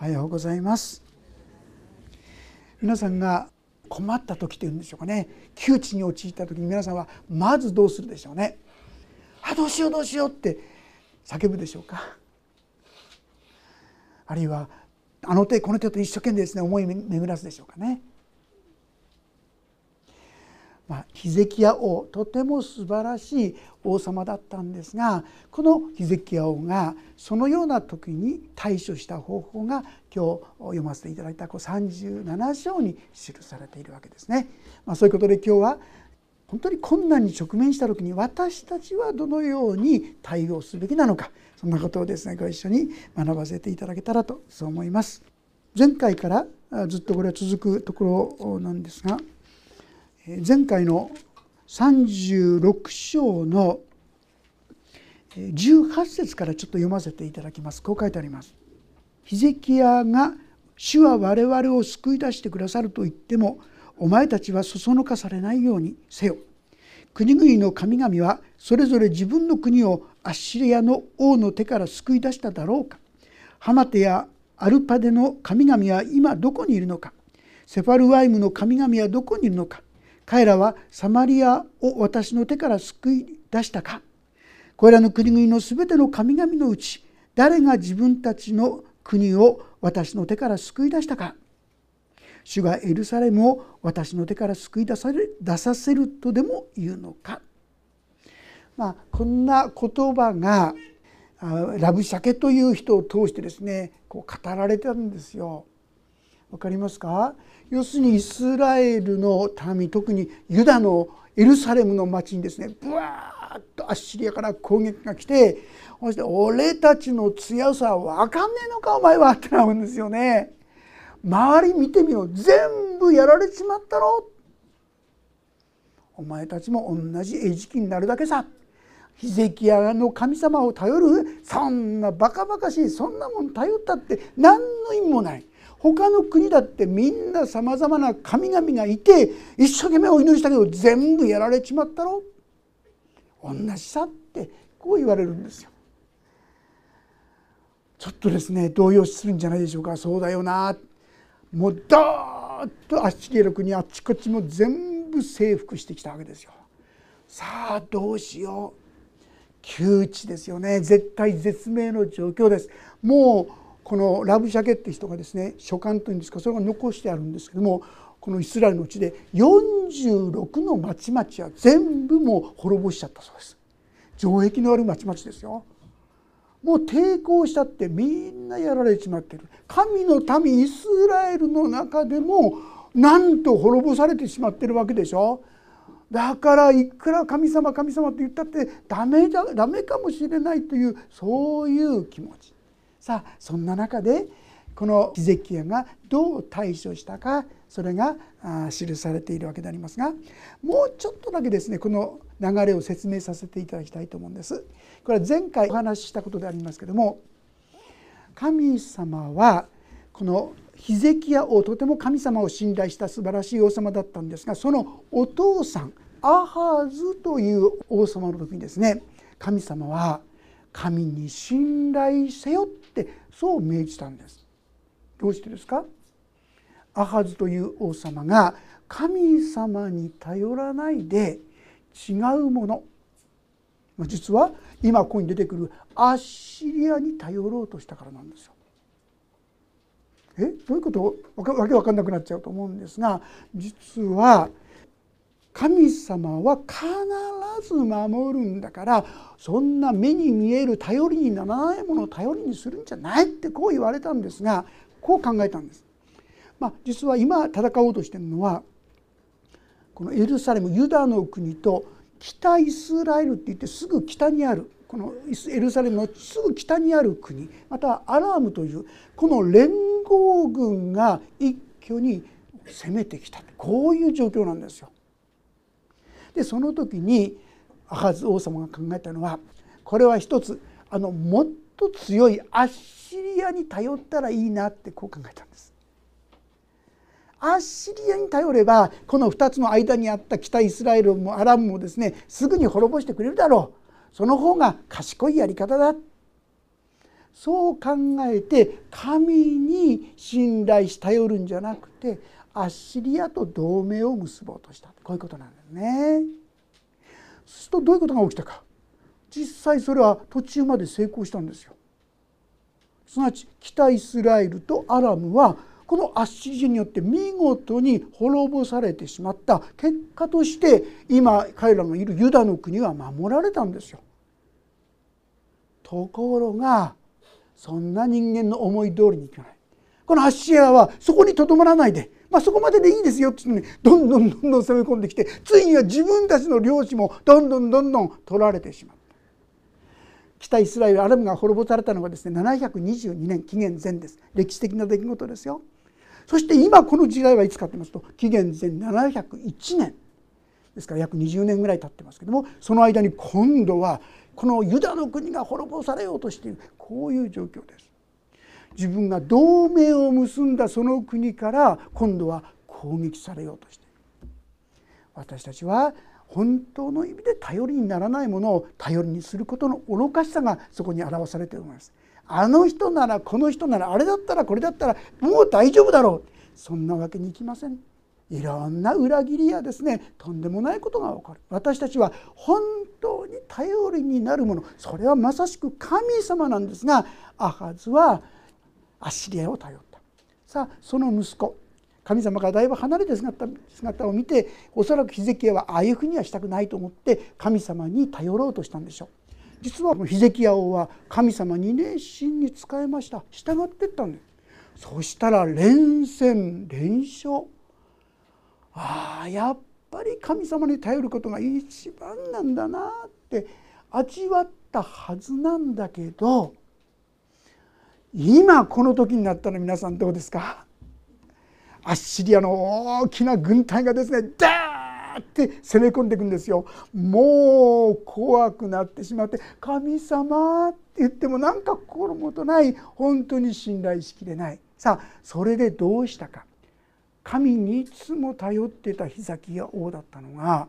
おはようございます。皆さんが困った時というんでしょうかね、窮地に陥った時に皆さんはまずどうするでしょうね。どうしようどうしようって叫ぶでしょうか。あるいはあの手この手と一生懸命ですね、思い巡らすでしょうかね。ヒゼキヤ王、とても素晴らしい王様だったんですが、このヒゼキヤ王がそのような時に対処した方法が今日読ませていただいた37章に記されているわけですね。そういうことで今日は本当に困難に直面した時に私たちはどのように対応するべきなのか、そんなことをですねご一緒に学ばせていただけたらと、そう思います。前回からずっとこれは続くところなんですが、前回の36章の18節からちょっと読ませていただきます。こう書いてあります。ヒゼキヤが主は我々を救い出してくださると言ってもお前たちはそそのかされないようにせよ。国々の神々はそれぞれ自分の国をアッシリアの王の手から救い出しただろうか。ハマテやアルパデの神々は今どこにいるのか。セファルワイムの神々はどこにいるのか。彼らはサマリアを私の手から救い出したか。これらの国々のすべての神々のうち誰が自分たちの国を私の手から救い出したか。主がエルサレムを私の手から救い出させるとでも言うのか。こんな言葉がラブシャケという人を通してですねこう語られてたんですよ。わかりますか。要するにイスラエルの民、特にユダのエルサレムの町にですねブワーッとアッシリアから攻撃が来て、そして俺たちの強さは分かんねえのかお前はってなるんですよね。周り見てみろ、全部やられちまったろ、お前たちも同じ餌食になるだけさ、ヒゼキヤの神様を頼る、そんなバカバカしい、そんなもん頼ったって何の意味もない、他の国だってみんなさまざまな神々がいて一生懸命お祈りしたけど全部やられちまったろ、同じさってこう言われるんですよ。ちょっとですね動揺するんじゃないでしょうか。そうだよな、もうどーっとアッシリアの国あっちこっちも全部征服してきたわけですよ。さあどうしよう、窮地ですよね。絶対絶命の状況です。もうこのラブシャケって人がですね書簡というんですか、それが残してあるんですけども、このイスラエルの地で46の町々は全部もう滅ぼしちゃったそうです。城壁のある町々ですよ。もう抵抗したってみんなやられちまってる。神の民イスラエルの中でもなんと滅ぼされてしまってるわけでしょ。だからいくら神様神様って言ったってダメかもしれないという、そういう気持ち。さあそんな中でこのヒゼキヤがどう対処したか、それが記されているわけでありますが、もうちょっとだけですねこの流れを説明させていただきたいと思うんです。これは前回お話ししたことでありますけども、神様はこのヒゼキヤ王、とても神様を信頼した素晴らしい王様だったんですが、そのお父さんアハズという王様の時にですね、神様は神に信頼せよってそう命じたんです。どうしてですか。アハズという王様が神様に頼らないで違うもの、実は今ここに出てくるアッシリアに頼ろうとしたからなんですよ。どういうこと、わけわかんなくなっちゃうと思うんですが、実は神様は必ず守るんだから、そんな目に見える頼りにならないものを頼りにするんじゃないってこう言われたんですが、こう考えたんです。実は今戦おうとしているのはこのエルサレム、ユダの国と北イスラエルって言ってすぐ北にあるこのエルサレムのすぐ北にある国、またアラームというこの連合軍が一挙に攻めてきた、こういう状況なんですよ。でその時にアハズ王様が考えたのは、これは一つもっと強いアッシリアに頼ったらいいなってこう考えたんです。アッシリアに頼ればこの2つの間にあった北イスラエルもアラムもですねすぐに滅ぼしてくれるだろう、その方が賢いやり方だ、そう考えて神に信頼し頼るんじゃなくてアッシリアと同盟を結ぼうとした、こういうことなんですね。そうするとどういうことが起きたか、実際それは途中まで成功したんですよ。すなわち北イスラエルとアラムはこのアッシリ人によって見事に滅ぼされてしまった。結果として今彼らのいるユダの国は守られたんですよ。ところがそんな人間の思い通りにいかない。このアッシリアはそこにとどまらないで、そこまででいいですよって言って、どんどんどんどん攻め込んできて、ついには自分たちの領地もどんどんどんどん取られてしまう。北イスラエルアラムが滅ぼされたのがですね、722年紀元前です。歴史的な出来事ですよ。そして今この時代はいつかと言いますと紀元前701年ですから約20年ぐらい経ってますけども、その間に今度はこのユダの国が滅ぼされようとしている、こういう状況です。自分が同盟を結んだその国から今度は攻撃されようとしている。私たちは本当の意味で頼りにならないものを頼りにすることの愚かしさがそこに表されています。あの人ならこの人ならあれだったらこれだったらもう大丈夫だろう、そんなわけにいきません。いろんな裏切りやですね、とんでもないことが起こる。私たちは本当に頼りになるもの、それはまさしく神様なんですが、アハズはアッシリアを頼った。さあその息子、神様からだいぶ離れて姿を見て、おそらくヒゼキヤはああいうふうにはしたくないと思って神様に頼ろうとしたんでしょう。実はヒゼキヤ王は神様に熱心に仕えました。従っていったんです。そしたら連戦連勝、やっぱり神様に頼ることが一番なんだなって味わったはずなんだけど、今この時になったら皆さんどうですか。アッシリアの大きな軍隊がですね、ダーって攻め込んでいくんですよ。もう怖くなってしまって、神様って言ってもなんか心もとない、本当に信頼しきれない。さあそれでどうしたか。神にいつも頼ってたヒゼキヤ王だったのが、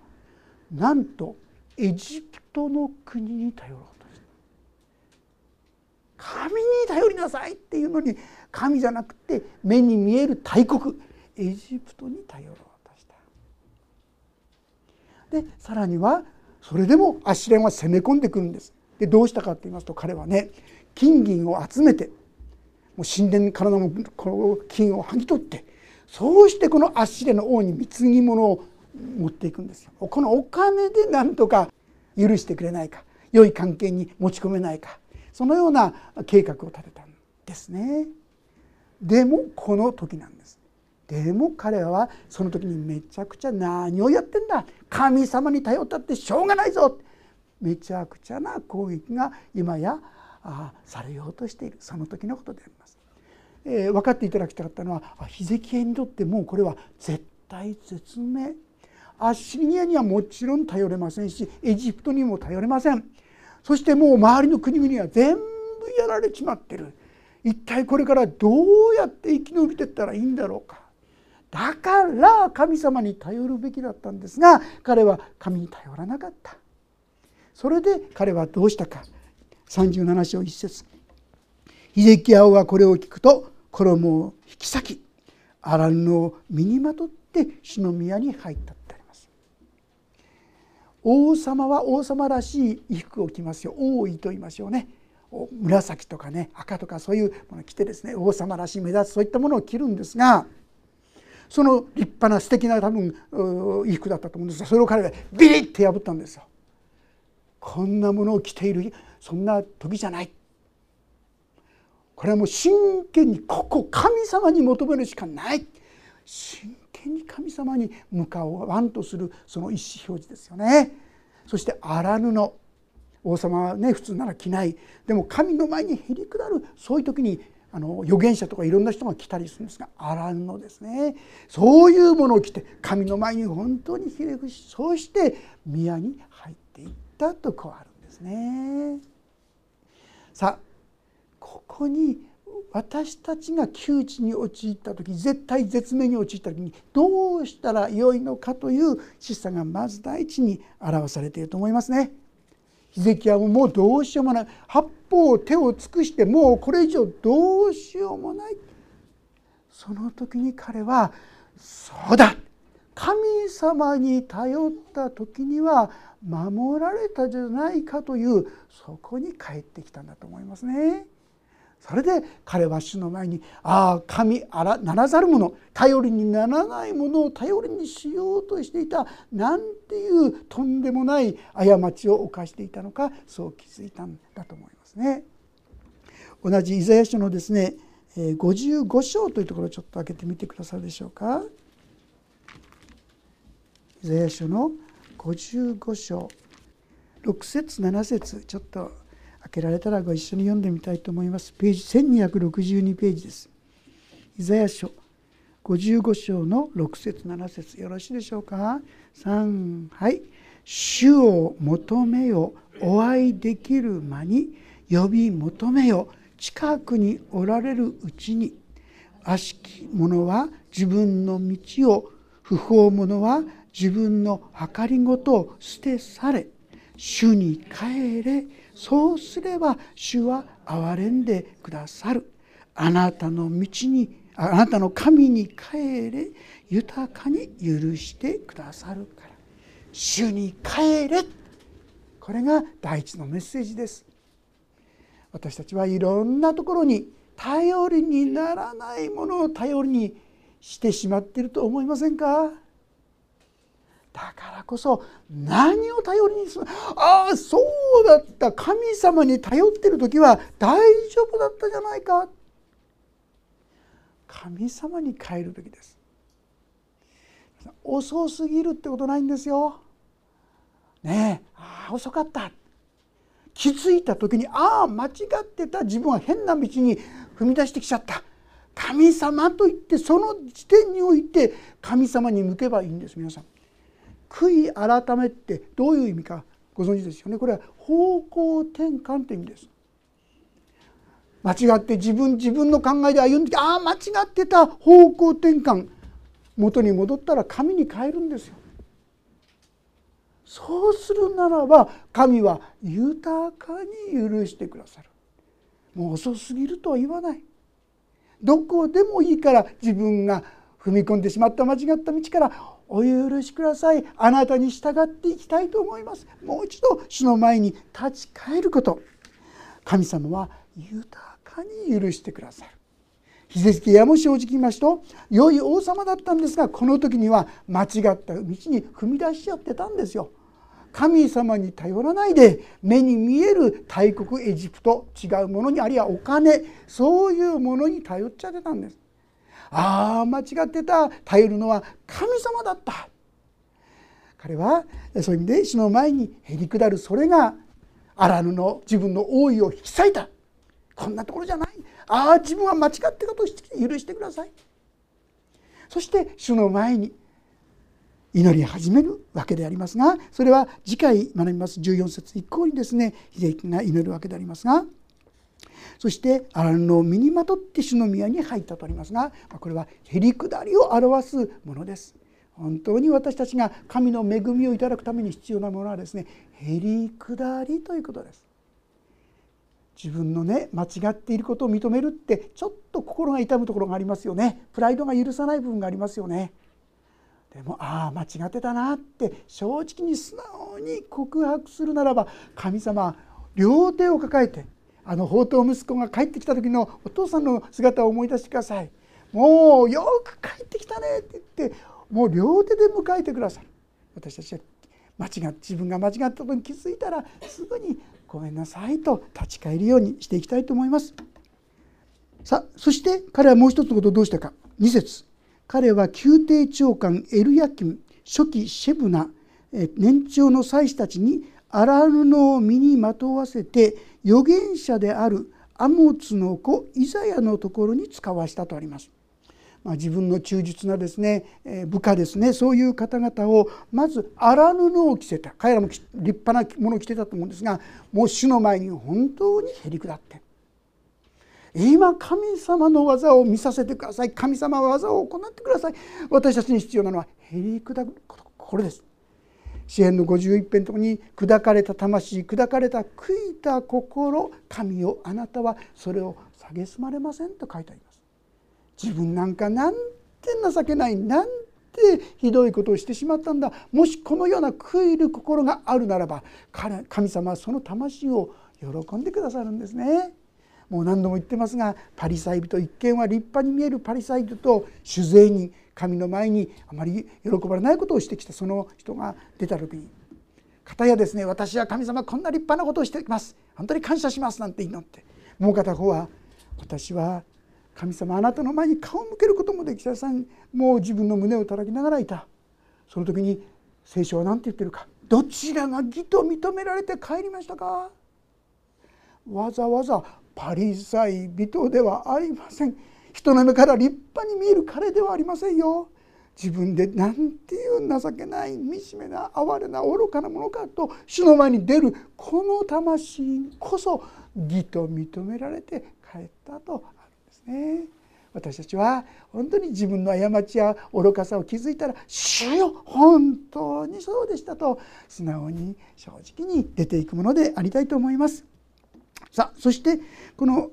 なんとエジプトの国に頼ろうとした。神に頼りなさいっていうのに、神じゃなくて目に見える大国エジプトに頼ろうとした。でさらにはそれでもアッシリアは攻め込んでくるんです。でどうしたかと言いますと、彼はね、金銀を集めて、もう神殿からの金を剥ぎ取って、そうしてこのアッシリアの王に貢ぎ物を持っていくんですよ。このお金でなんとか許してくれないか、良い関係に持ち込めないか、そのような計画を立てたんですね。でもこの時なんです。でも彼らはその時にめちゃくちゃ、何をやってんだ、神様に頼ったってしょうがないぞ、めちゃくちゃな攻撃が今やされようとしている、その時のことであります。分かっていただきたかったのは、ヒゼキヤにとってもうこれは絶体絶命。アッシリアにはもちろん頼れませんし、エジプトにも頼れません。そしてもう周りの国々は全部やられちまってる。一体これからどうやって生き延びていったらいいんだろうか。だから神様に頼るべきだったんですが、彼は神に頼らなかった。それで彼はどうしたか。37章1節、ヒゼキヤ王はこれを聞くと衣を引き裂き、荒布を身にまとって主の宮に入ったってあります。王様は王様らしい衣服を着ますよ。王衣と言いましょうね。紫とかね、赤とかそういうものを着てですね、王様らしい目立つそういったものを着るんですが、その立派な素敵な多分衣服だったと思うんですが、それを彼がビリッて破ったんですよ。こんなものを着ているそんな時じゃない。これはもう真剣にここ神様に求めるしかない。真剣に神様に向かわんとする、その意思表示ですよね。そして荒布、王様はね普通なら着ない、でも神の前にへりくだる、そういう時に預言者とかいろんな人が来たりするんですが、荒布ですね、そういうものを着て神の前に本当にひれ伏し、そうして宮に入っていったとこうあるんですね。さあここに私たちが窮地に陥った時、絶対絶命に陥った時にどうしたらよいのかという示唆がまず第一に表されていると思いますね。ヒゼキヤももうどうしようもない、八方手を尽くしてもうこれ以上どうしようもない。その時に彼は「そうだ!神様に頼った時には守られたじゃないか」というそこに帰ってきたんだと思いますね。それで彼は主の前に「ああ神あらならざるもの、頼りにならないものを頼りにしようとしていた」なんていうとんでもない過ちを犯していたのか、そう気づいたんだと思いますね。同じイザヤ書のですね55章というところをちょっと開けてみてくださるでしょうか。イザヤ書の55章6節7節、ちょっと開けられたらご一緒に読んでみたいと思います。ページ1262ページです。イザヤ書55章の6節7節、よろしいでしょうか。3、はい「主を求めよ、お会いできる間に呼び求めよ、近くにおられるうちに、悪しき者は自分の道を、不法者は自分の計りごとを捨て去れ、主に帰れ、そうすれば主は憐れんでくださる。あなたの道に、あなたの神に帰れ、豊かに許してくださるから」。主に帰れ、これが第一のメッセージです。私たちはいろんなところに頼りにならないものを頼りにしてしまっていると思いませんか。だからこそ何を頼りにする、ああそうだった、神様に頼っている時は大丈夫だったじゃないか。神様に変える時です。遅すぎるってことないんですよね。え、ああ遅かった、気づいた時にああ間違ってた、自分は変な道に踏み出してきちゃった、神様と言ってその時点において神様に向けばいいんです。皆さん、悔い改めってどういう意味かご存知ですよね。これは方向転換という意味です。間違って自分の考えで歩んできて、ああ間違ってた、方向転換、元に戻ったら神に変えるんですよ。そうするならば神は豊かに許してくださる。もう遅すぎるとは言わない。どこでもいいから、自分が踏み込んでしまった間違った道からお許しください、あなたに従っていきたいと思います。もう一度主の前に立ち返ること、神様は豊かに許してくださる。ヒゼキヤも正直言いますと良い王様だったんですが、この時には間違った道に踏み出しちゃってたんですよ。神様に頼らないで、目に見える大国エジプト、違うものに、あるいはお金、そういうものに頼っちゃってたんです。ああ間違ってた、頼るのは神様だった。彼はそういう意味で主の前にへりくだる、それがアラヌの自分の王位を引き裂いた。こんなところじゃない、ああ自分は間違ってたとして許してください。そして主の前に祈り始めるわけでありますが、それは次回学びます14節以降にですね、ヒゼキヤが祈るわけでありますが、そしてアラヌの身にまとって主の宮に入ったとありますが、これはへりくだりを表すものです。本当に私たちが神の恵みをいただくために必要なものはですね、へりくだりということです。自分のね、間違っていることを認めるってちょっと心が痛むところがありますよね。プライドが許さない部分がありますよね。でもああ間違ってたなって正直に素直に告白するならば、神様両手を抱えて、あの放蕩息子が帰ってきた時のお父さんの姿を思い出してください。もうよく帰ってきたねって言って、もう両手で迎えてください。私たちは自分が間違ったことに気づいたらすぐにごめんなさいと立ち返るようにしていきたいと思います。さあ、そして彼はもう一つのことをどうしたか。2節、彼は宮廷長官エルヤキム、初期シェブナ、年長の祭司たちにアラヌの身にまとわせて、預言者であるアモツの子イザヤのところに使わしたとあります。自分の忠実なですね、部下ですね、そういう方々をまず荒布を着せた。彼らも立派なものを着てたと思うんですが、もう主の前に本当にへりくだって、今神様の技を見させてください、神様の技を行ってください。私たちに必要なのはへりくだること、これです。詩編の51編のところに「砕かれた魂、砕かれた悔いた心、神よあなたはそれを蔑まれません」と書いてあります。自分なんかなんて情けない、なんてひどいことをしてしまったんだ。もしこのような悔いる心があるならば、神様はその魂を喜んでくださるんですね。もう何度も言ってますが、パリサイ人、一見は立派に見えるパリサイ人と酒税人、神の前にあまり喜ばれないことをしてきたその人が出た時に、片やですね、私は神様こんな立派なことをしてきます、本当に感謝しますなんて祈って、もう片方は、私は神様あなたの前に顔を向けることもできません、もう自分の胸を叩きながらいた。その時に聖書は何て言ってるか。どちらが義と認められて帰りましたか。わざわざパリサイ人ではありません。人の目から立派に見える彼ではありませんよ。自分でなんていう情けない惨めな哀れな愚かなものかと主の前に出る、この魂こそ義と認められて帰ったとあるんですね。私たちは本当に自分の過ちや愚かさを気づいたら、主よ本当にそうでしたと素直に正直に出ていくものでありたいと思います。さあ、そしてこの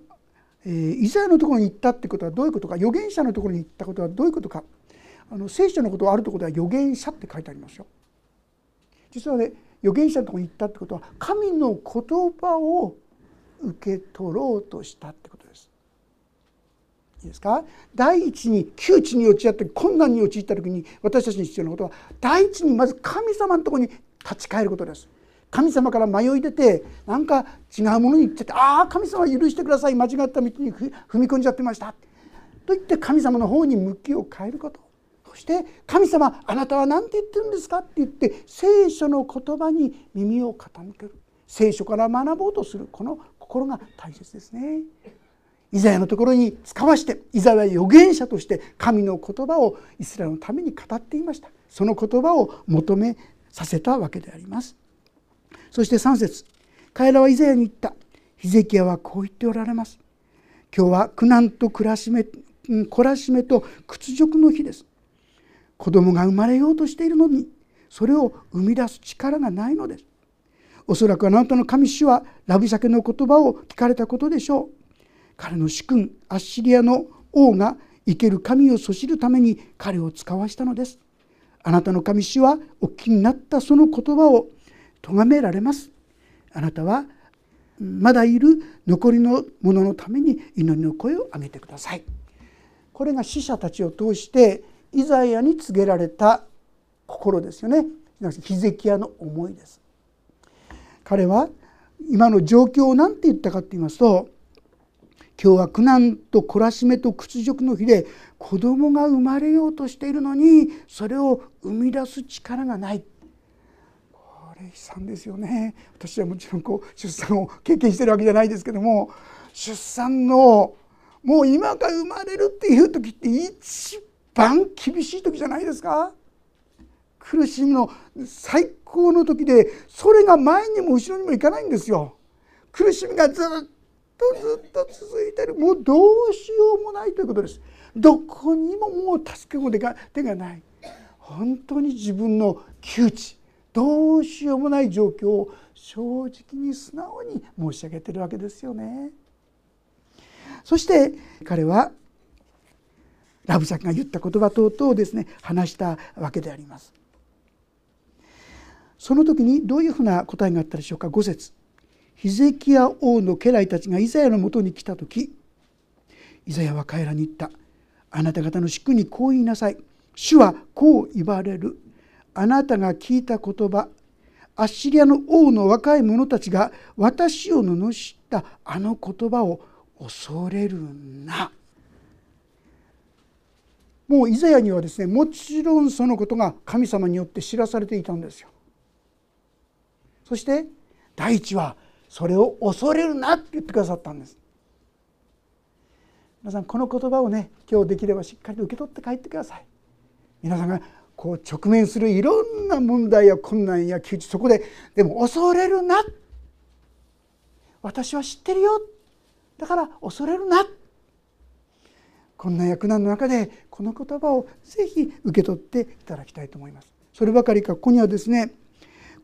イザヤのところに行ったってことはどういうことか、預言者のところに行ったことはどういうことか。聖書のことをあるところでは預言者って書いてありますよ。実はね、預言者のところに行ったってことは神の言葉を受け取ろうとしたってことです。いいですか。第一に窮地に陥った時、困難に陥った時に私たちに必要なことは、第一にまず神様のところに立ち返ることです。神様から迷い出て、なんか違うものに行っちゃって、ああ神様許してください、間違った道に踏み込んじゃってましたと言って神様の方に向きを変えること、そして神様あなたは何て言ってるんですかって言って聖書の言葉に耳を傾ける、聖書から学ぼうとする、この心が大切ですね。イザヤのところに使わして、イザヤは預言者として神の言葉をイスラエルのために語っていました。その言葉を求めさせたわけであります。そして3節、彼らはイザヤに言った。ヒゼキヤはこう言っておられます。今日は苦難と懲らしめと屈辱の日です。子供が生まれようとしているのにそれを生み出す力がないのです。おそらくあなたの神主はラブサケの言葉を聞かれたことでしょう。彼の主君アッシリアの王が生ける神をそしるために彼を使わしたのです。あなたの神主はお聞きになったその言葉を咎められます。あなたはまだいる残りの者のために祈りの声を上げてください。これが死者たちを通してイザヤに告げられた心ですよね。ヒゼキヤの思いです。彼は今の状況を何て言ったかと言いますと、今日は苦難と懲らしめと屈辱の日で、子供が生まれようとしているのにそれを生み出す力がない。悲惨ですよね。私はもちろん出産を経験しているわけじゃないですけども、出産のもう今が生まれるっていう時って一番厳しい時じゃないですか。苦しみの最高の時で、それが前にも後ろにもいかないんですよ。苦しみがずっと続いている、もうどうしようもないということです。どこにももう助けも手がない、本当に自分の窮地、どうしようもない状況を正直に素直に申し上げているわけですよね。そして彼はラブサケが言った言葉等々をですね、話したわけであります。その時にどういうふうな答えがあったでしょうか。5節、ヒゼキヤ王の家来たちがイザヤのもとに来た時、イザヤは彼らに言った。あなた方の主君にこう言いなさい。主はこう言われる。あなたが聞いた言葉、アッシリアの王の若い者たちが私を罵ったあの言葉を恐れるな。もうイザヤにはですね、もちろんそのことが神様によって知らされていたんですよ。そして第一はそれを恐れるなって言ってくださったんです。皆さん、この言葉をね、今日できればしっかりと受け取って帰ってください。皆さんが直面するいろんな問題や困難や窮地、そこででも恐れるな、私は知ってるよ、だから恐れるな、こんな苦難の中でこの言葉をぜひ受け取っていただきたいと思います。そればかりか、ここにはですね、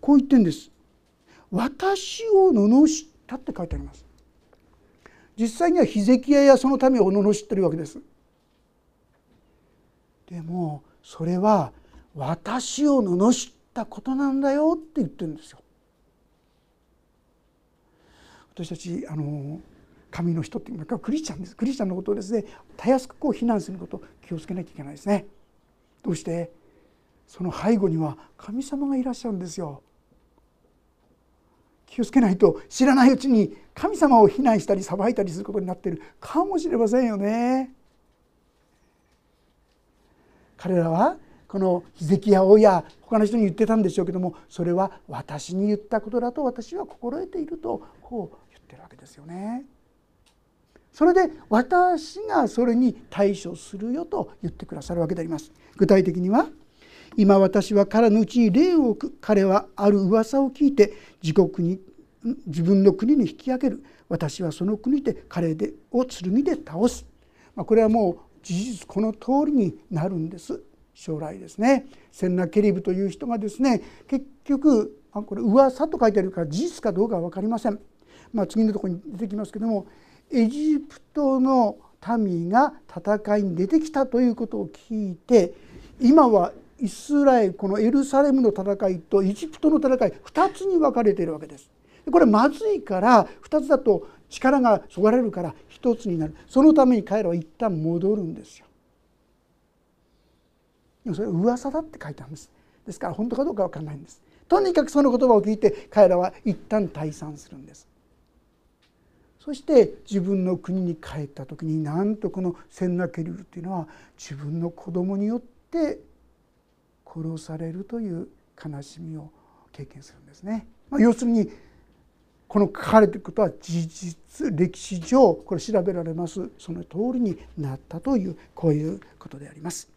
こう言ってんです。私を罵ったって書いてあります。実際にはヒゼキヤやその民を罵ってるわけです。でもそれは私を罵ったことなんだよって言ってるんですよ。私たち神の人っていうかクリスチャンです。クリスチャンのことをですね、たやすくこう非難することを気をつけなきゃいけないですね。どうして？その背後には神様がいらっしゃるんですよ。気をつけないと知らないうちに神様を非難したり裁いたりすることになっているかもしれませんよね。彼らはこのヒゼキヤ王や他の人に言ってたんでしょうけども、それは私に言ったことだと私は心得ているとこう言ってるわけですよね。それで私がそれに対処するよと言ってくださるわけであります。具体的には、今私は彼のうちに霊を置く。彼はある噂を聞いて自分の国に引き上げる。私はその国で彼を剣で倒す。これはもう事実この通りになるんです。将来ですね、センナケリブという人がですね、結局これ噂と書いてあるから事実かどうかは分かりません。次のところに出てきますけども、エジプトの民が戦いに出てきたということを聞いて、今はイスラエル、このエルサレムの戦いとエジプトの戦い、2つに分かれているわけです。これまずいから、2つだと力がそがれるから1つになる。そのために彼らは一旦戻るんですよ。でもそれは噂だって書いてあるんです。ですから本当かどうか分からないんです。とにかくその言葉を聞いて彼らは一旦退散するんです。そして自分の国に帰った時に、なんとこのセンナケリブというのは自分の子供によって殺されるという悲しみを経験するんですね。要するにこの書かれていることは事実、歴史上これ調べられます。その通りになったという、こういうことであります。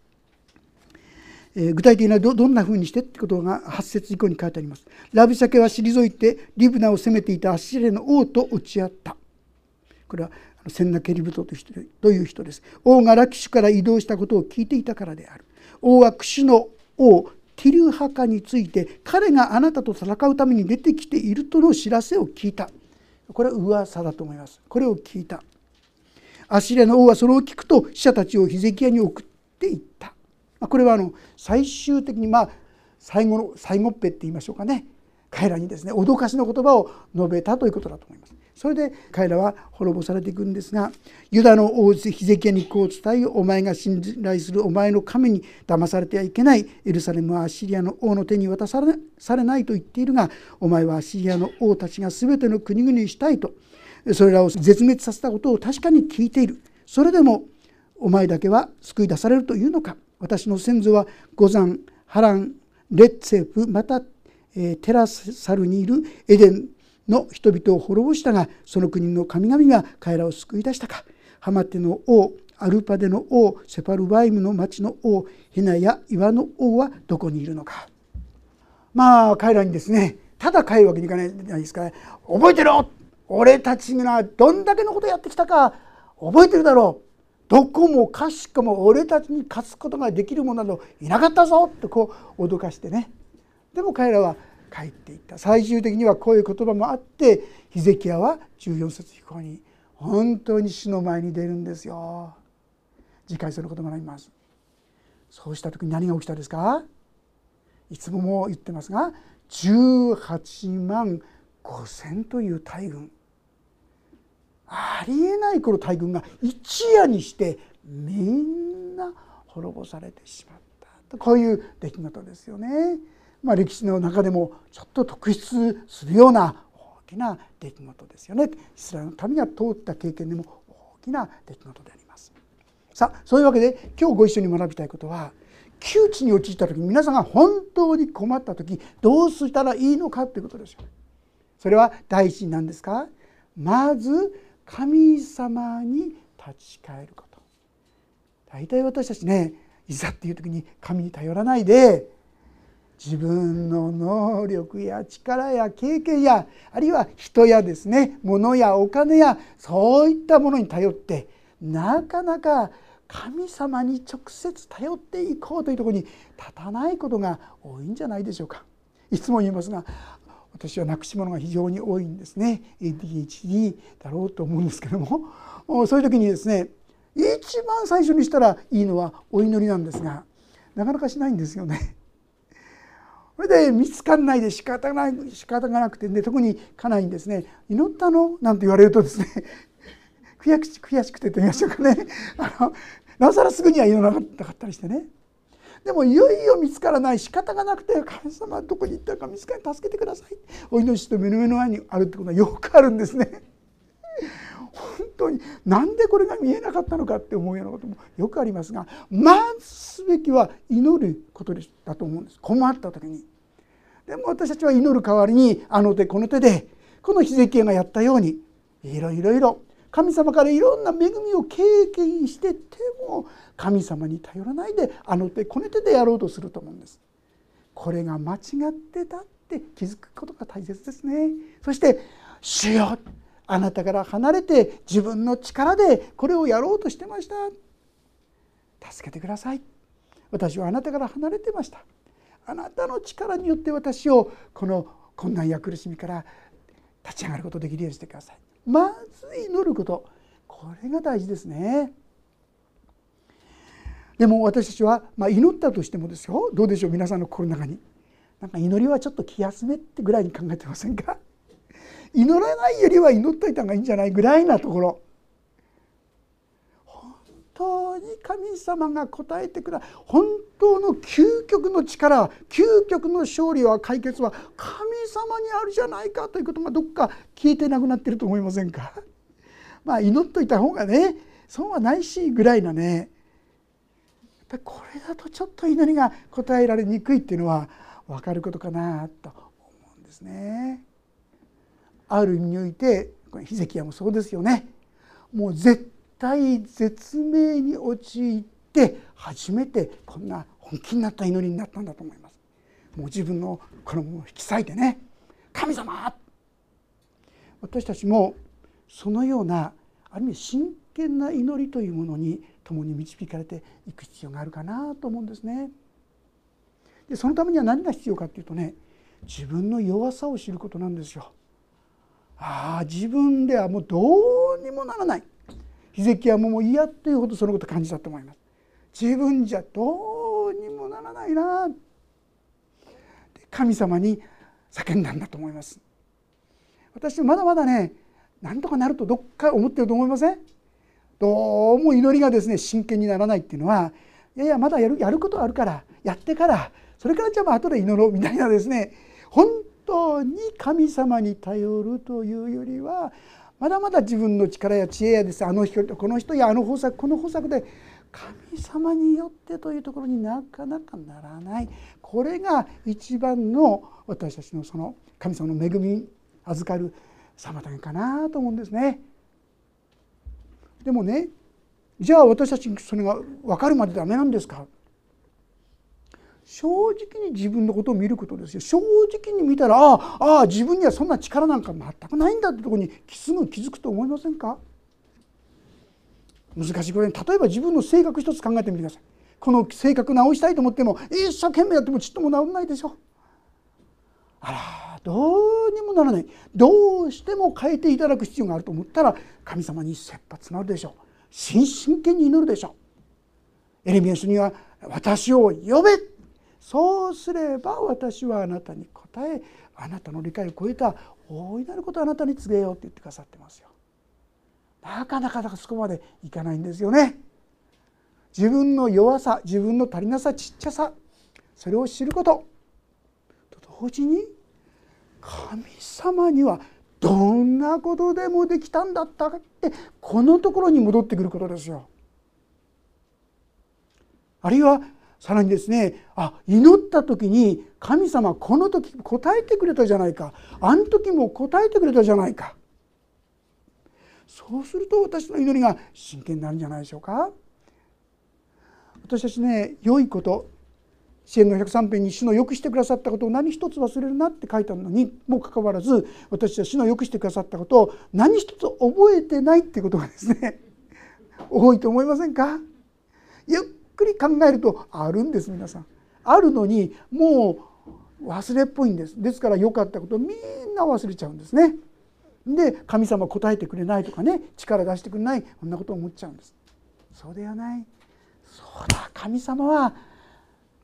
具体的には どんなふうにしてってことが8節以降に書いてあります。ラビシャケは退いてリブナを攻めていたアッシリアの王と打ち合った。これはセンナケリブという人です。王がラキシュから移動したことを聞いていたからである。王はクシュの王ティルハカについて、彼があなたと戦うために出てきているとの知らせを聞いた。これは噂だと思います。これを聞いた。アッシリアの王はそれを聞くと使者たちをヒゼキヤに送っていった。これは最終的に最後っぺって言いましょうかね、彼らにですね脅かしの言葉を述べたということだと思います。それで彼らは滅ぼされていくんですが、ユダの王ヒゼキヤにこう伝えよ。お前が信頼するお前の神に騙されてはいけない。エルサレムはアッシリアの王の手に渡されないと言っているが、お前はアッシリアの王たちが全ての国々にしたいとそれらを絶滅させたことを確かに聞いている。それでもお前だけは救い出されるというのか。私の先祖はゴザン、ハラン、レッツェフ、またテラサルにいるエデンの人々を滅ぼしたが、その国の神々が彼らを救い出したか。ハマテの王、アルパデの王、セパルワイムの町の王、ヘナや岩の王はどこにいるのか。彼らにですね、ただ帰るわけにいかないじゃないですか。覚えてろ、俺たちがどんだけのことやってきたか覚えてるだろう。どこもかしこも俺たちに勝つことができる者などいなかったぞとこう脅かしてね。でも彼らは帰っていった。最終的にはこういう言葉もあって、ヒゼキヤは14節以降に本当に死の前に出るんですよ。次回そのことも学びます。そうした時に何が起きたですか。いつもも言ってますが、18万5千という大軍、ありえないこの大軍が一夜にしてみんな滅ぼされてしまったと、こういう出来事ですよね。歴史の中でもちょっと特筆するような大きな出来事ですよね。イスラエルの民が通った経験でも大きな出来事であります。さあ、そういうわけで今日ご一緒に学びたいことは、窮地に陥った時、皆さんが本当に困った時どうしたらいいのかということですよ。それは第一に何ですか。まず神様に立ち返ること。大体私たちね、いざっていう時に神に頼らないで、自分の能力や力や経験や、あるいは人やですね、物やお金やそういったものに頼って、なかなか神様に直接頼っていこうというところに立たないことが多いんじゃないでしょうか。いつも言いますが、私はなくしものが非常に多いんですね。 ADHD だろうと思うんですけども、そういう時にですね、一番最初にしたらいいのはお祈りなんですが、なかなかしないんですよね。それで見つからないで仕方がなくて、ね、特に家内にですね、祈ったのなんて言われるとですね、悔しくてと言いましょうかね、なおさらすぐには祈らなかったりしてね。でもいよいよ見つからない、仕方がなくて、神様どこに行ったか見つかり助けてください、お祈りして目の前にあるってことはよくあるんですね。本当になんでこれが見えなかったのかって思うようなこともよくありますが、まずすべきは祈ることだと思うんです。困った時に。でも私たちは祈る代わりに、あの手この手で、このヒゼキヤがやったように、いろいろ神様からいろんな恵みを経験してても、神様に頼らないで、あの手この手でやろうとすると思うんです。これが間違ってたって気づくことが大切ですね。そして主よ、あなたから離れて自分の力でこれをやろうとしてました、助けてください、私はあなたから離れてました、あなたの力によって私をこの困難や苦しみから立ち上がることできるようにしてください。まず祈ること、これが大事ですね。でも私たちは、祈ったとしてもですよ、どうでしょう、皆さんの心の中になんか祈りはちょっと気休めってぐらいに考えてませんか。祈らないよりは祈っといた方がいいんじゃないぐらいなところ、本当に神様が答えてください、本当の究極の力、究極の勝利は、解決は神様にあるじゃないかということがどこか消えてなくなっていると思いませんか。祈っといた方がね、損はないしぐらいなね、やっぱりこれだとちょっと祈りが答えられにくいっていうのは分かることかなと思うんですね。ある意味においてヒゼキヤもそうですよね。もう絶対絶命に陥って初めてこんな本気になった祈りになったんだと思います。もう自分の衣を引き裂いてね、神様。私たちもそのようなある意味真剣な祈りというものに共に導かれていく必要があるかなと思うんですね。でそのためには何が必要かというとね、自分の弱さを知ることなんですよ。自分ではもうどうにもならない、ヒゼキヤも嫌というほどそのことを感じたと思います。自分じゃどうにもならないな、神様に叫んだんだと思います。私もまだまだね、なんとかなるとどっか思ってると思いません？どうも祈りがですね、真剣にならないっていうのは、いやいやまだやることあるからやってから、それからじゃあ後で祈ろうみたいなですね、本当に神様に頼るというよりは、まだまだ自分の力や知恵やです、あの人やあの方策この方策で神様によってというところになかなかならない、これが一番の私たちのその神様の恵みに預かる妨げかなと思うんですね。でもね、じゃあ私たちにそれが分かるまでダメなんですか。正直に自分のことを見ることですよ。正直に見たら、自分にはそんな力なんか全くないんだってところにすぐ気づくと思いませんか。難しいぐらいに、例えば自分の性格一つ考えてみてください。この性格直したいと思っても一生懸命やってもちっとも直らないでしょ。どうにもならない、どうしても変えていただく必要があると思ったら、神様に切羽詰まるでしょう。真剣に祈るでしょう。エレミヤ書には、私を呼べ、そうすれば私はあなたに答え、あなたの理解を超えた大いなることをあなたに告げようって言ってくださってますよ。なかなかそこまでいかないんですよね。自分の弱さ、自分の足りなさ、ちっちゃさ、それを知ることと同時に、神様にはどんなことでもできたんだったって、このところに戻ってくることですよ。あるいはさらにですね、祈った時に神様この時答えてくれたじゃないか、あの時も答えてくれたじゃないか、そうすると私の祈りが真剣になるんじゃないでしょうか。私たちね、良いこと、詩篇の103編に主の良くしてくださったことを何一つ忘れるなって書いてあるのにもかかわらず、私は主の良くしてくださったことを何一つ覚えてないっていうことがですね、多いと思いませんか。ゆっくり考えるとあるんです、皆さんあるのに、もう忘れっぽいんです。ですから良かったことみんな忘れちゃうんですね。で神様答えてくれないとかね、力出してくれない、こんなことを思っちゃうんです。そうではない。そうだ、神様は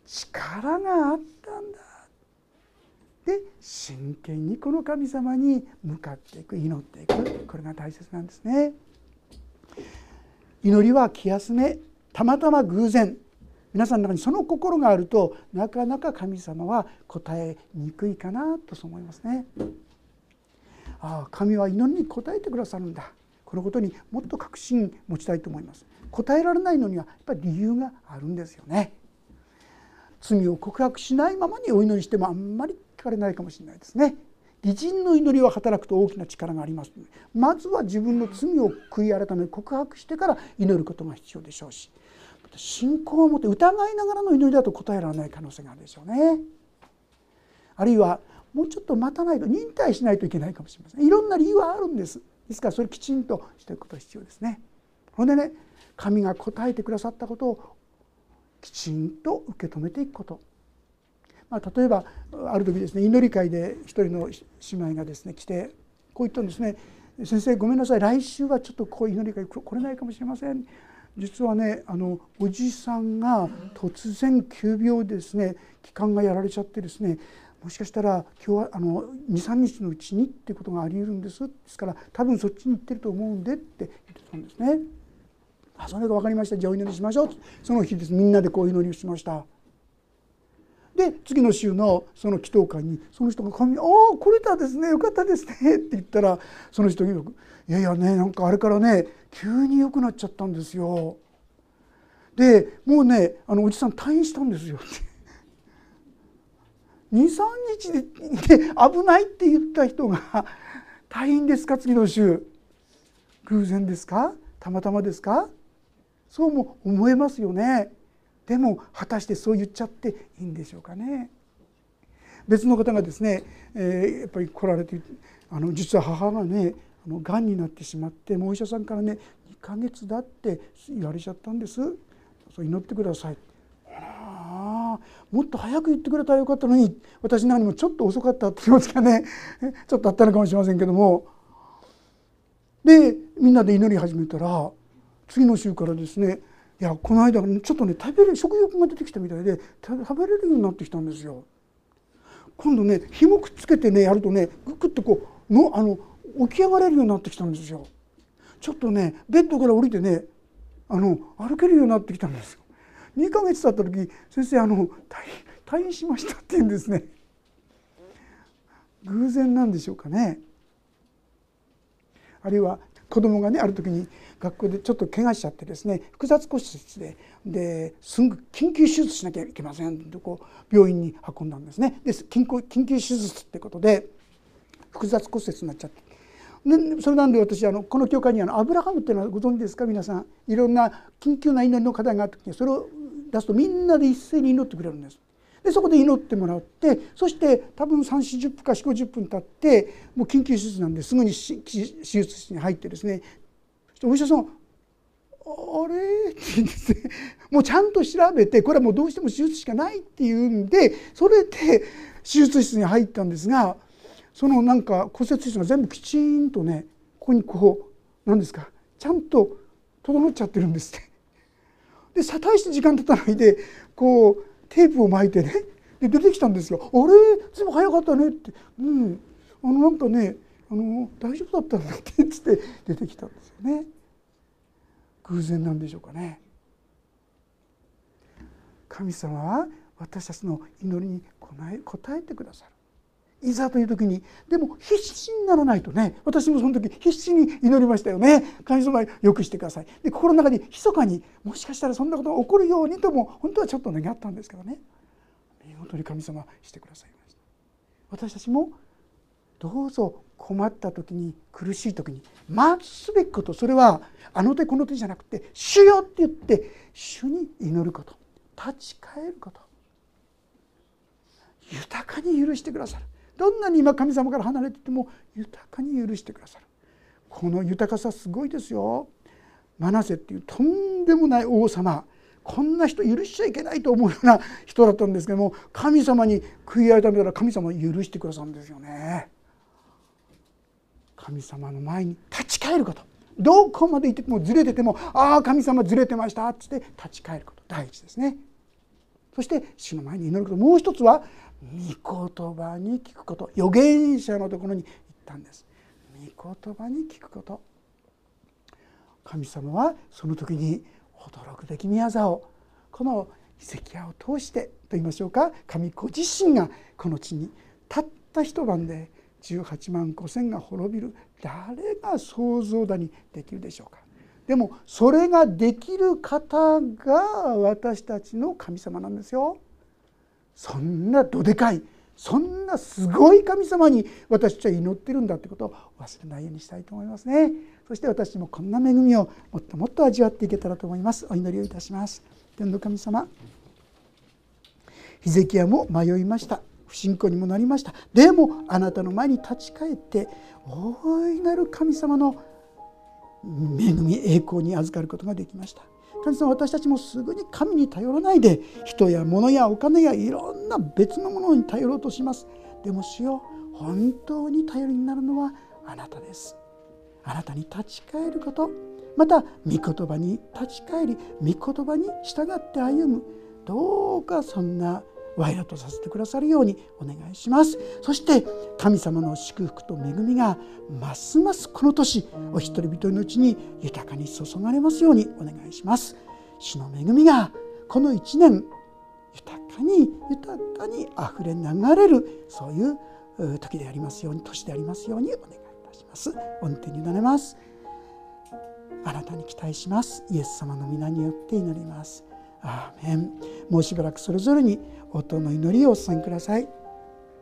力があったんだ。で真剣にこの神様に向かっていく、祈っていく、これが大切なんですね。祈りは気休め、たまたま偶然、皆さんの中にその心があるとなかなか神様は答えにくいかなとそう思いますね。ああ、神は祈りに応えてくださるんだ、このことにもっと確信持ちたいと思います。答えられないのにはやっぱり理由があるんですよね。罪を告白しないままにお祈りしてもあんまり聞かれないかもしれないですね。義人の祈りは働くと大きな力がありますので、まずは自分の罪を悔い改め告白してから祈ることが必要でしょうし、信仰を持って疑いながらの祈りだと答えられない可能性があるでしょうね。あるいはもうちょっと待たないと、忍耐しないといけないかもしれません。いろんな理由はあるんです。ですからそれきちんとしていくことが必要ですね。それでね、神が答えてくださったことをきちんと受け止めていくこと。まあ、例えばある時ですね、祈り会で一人の姉妹がですね来てこう言ったんですね。先生ごめんなさい、来週はちょっとこう祈り会来れないかもしれません。実はね、おじさんが突然急病でですね、気管がやられちゃってですね、もしかしたら今日は2,3 日のうちにっていうことがあり得るんです。ですから多分そっちに行ってると思うんでって言ってたんですね。あ、それが分かりました、じゃあお祈りしましょう。その日です、みんなでこう祈りをしました。で次の週のその祈祷会にその人が神「ああ来れたですね、よかったですね」って言ったら、その人に「いやいやね、なんかあれからね急に良くなっちゃったんですよ。でもうねおじさん退院したんですよ」って2,3 日で危ないって言った人が退院ですか、次の週。偶然ですか、たまたまですか、そうも思えますよね。でも果たしてそう言っちゃっていいんでしょうかね。別の方がですね、やっぱり来られて、実は母がねがんになってしまって、もうお医者さんからね2ヶ月だって言われちゃったんです。そう祈ってください。ああ、もっと早く言ってくれたらよかったのに、私なにもちょっと遅かったって気持ちがねちょっとあったのかもしれませんけども、でみんなで祈り始めたら次の週からですね、いやこの間ちょっとね食欲が出てきたみたいで食べれるようになってきたんですよ。今度ね紐くっつけてねやるとねグクッとこうの起き上がれるようになってきたんですよ。ちょっとねベッドから降りてね歩けるようになってきたんですよ。2ヶ月経った時「先生退院しました」って言うんですね。偶然なんでしょうかね。あるいは子供がねある時に学校でちょっと怪我しちゃってですね、複雑骨折ですぐ緊急手術しなきゃいけませんとこう病院に運んだんですね。で緊急手術ってことで複雑骨折になっちゃって、でそれなんで私この教会にアブラハムっていうのはご存知ですか皆さん。いろんな緊急な祈りの課題があった時にそれを出すとみんなで一斉に祈ってくれるんです。でそこで祈ってもらって、そして多分3,40分か4,50分経って、もう緊急手術なんですぐに手術室に入ってですね、そしてお医者さん「あれ?」って言うんですね。もうちゃんと調べて、これはもうどうしても手術しかないっていうんで、それで手術室に入ったんですが、そのなんか骨折室が全部きちんとね、ここにこう何ですかちゃんと整っちゃってるんですって。で大して時間経たないでこうテープを巻いてね、で出てきたんですよ。あれ随分早かったねって、うん、なんかね大丈夫だったんだって言って出てきたんですよね。偶然なんでしょうかね。神様は私たちの祈りに応えてくださる。いざという時に、でも必死にならないとね。私もその時必死に祈りましたよね。神様よくしてください。で心の中に密かにもしかしたらそんなことが起こるようにとも本当はちょっと願ったんですけどね。見事に神様してくださいました。私たちもどうぞ困った時に苦しい時にまずすべきこと、それはあの手この手じゃなくて「主よ」って言って主に祈ること、立ち返ること、豊かに許してくださる。どんなに今神様から離れていても豊かに許してくださる。この豊かさすごいですよ。マナセっていうとんでもない王様、こんな人許しちゃいけないと思うような人だったんですけども、神様に悔い改めたら神様は許してくださるんですよね。神様の前に立ち返ること、どこまで行ってもずれてても、ああ神様ずれてましたって立ち返ること、第一ですね。そして主の前に祈ること、もう一つは御言葉に聞くこと、預言者のところに行ったんです。御言葉に聞くこと、神様はその時に驚くべき宮沢を、このヒゼキヤを通してと言いましょうか、神ご自身がこの地にたった一晩で18万5千が滅びる、誰が想像だにできるでしょうか。でもそれができる方が私たちの神様なんですよ。そんなどでかい、そんなすごい神様に私たちは祈ってるんだってことを忘れないようにしたいと思いますね。そして私もこんな恵みをもっともっと味わっていけたらと思います。お祈りをいたします。天の神様、ヒゼキヤも迷いました、不信仰にもなりました。でもあなたの前に立ち返って大いなる神様の恵み栄光に預かることができました。神様、私たちもすぐに神に頼らないで人や物やお金やいろんな別のものに頼ろうとします。でも主よ、本当に頼りになるのはあなたです。あなたに立ち返ること、また御言葉に立ち返り御言葉に従って歩む、どうかそんな我らとさせてくださるようにお願いします。そして神様の祝福と恵みがますますこの年お一人一人のうちに豊かに注がれますようにお願いします。主の恵みがこの一年豊かに豊かにあふれ流れる、そういう時でありますように、年でありますようにお願いいたします。恩典に委ねます。あなたに期待します。イエス様の皆によって祈ります。アーメン。もうしばらくそれぞれに応答の祈りをお捧げください。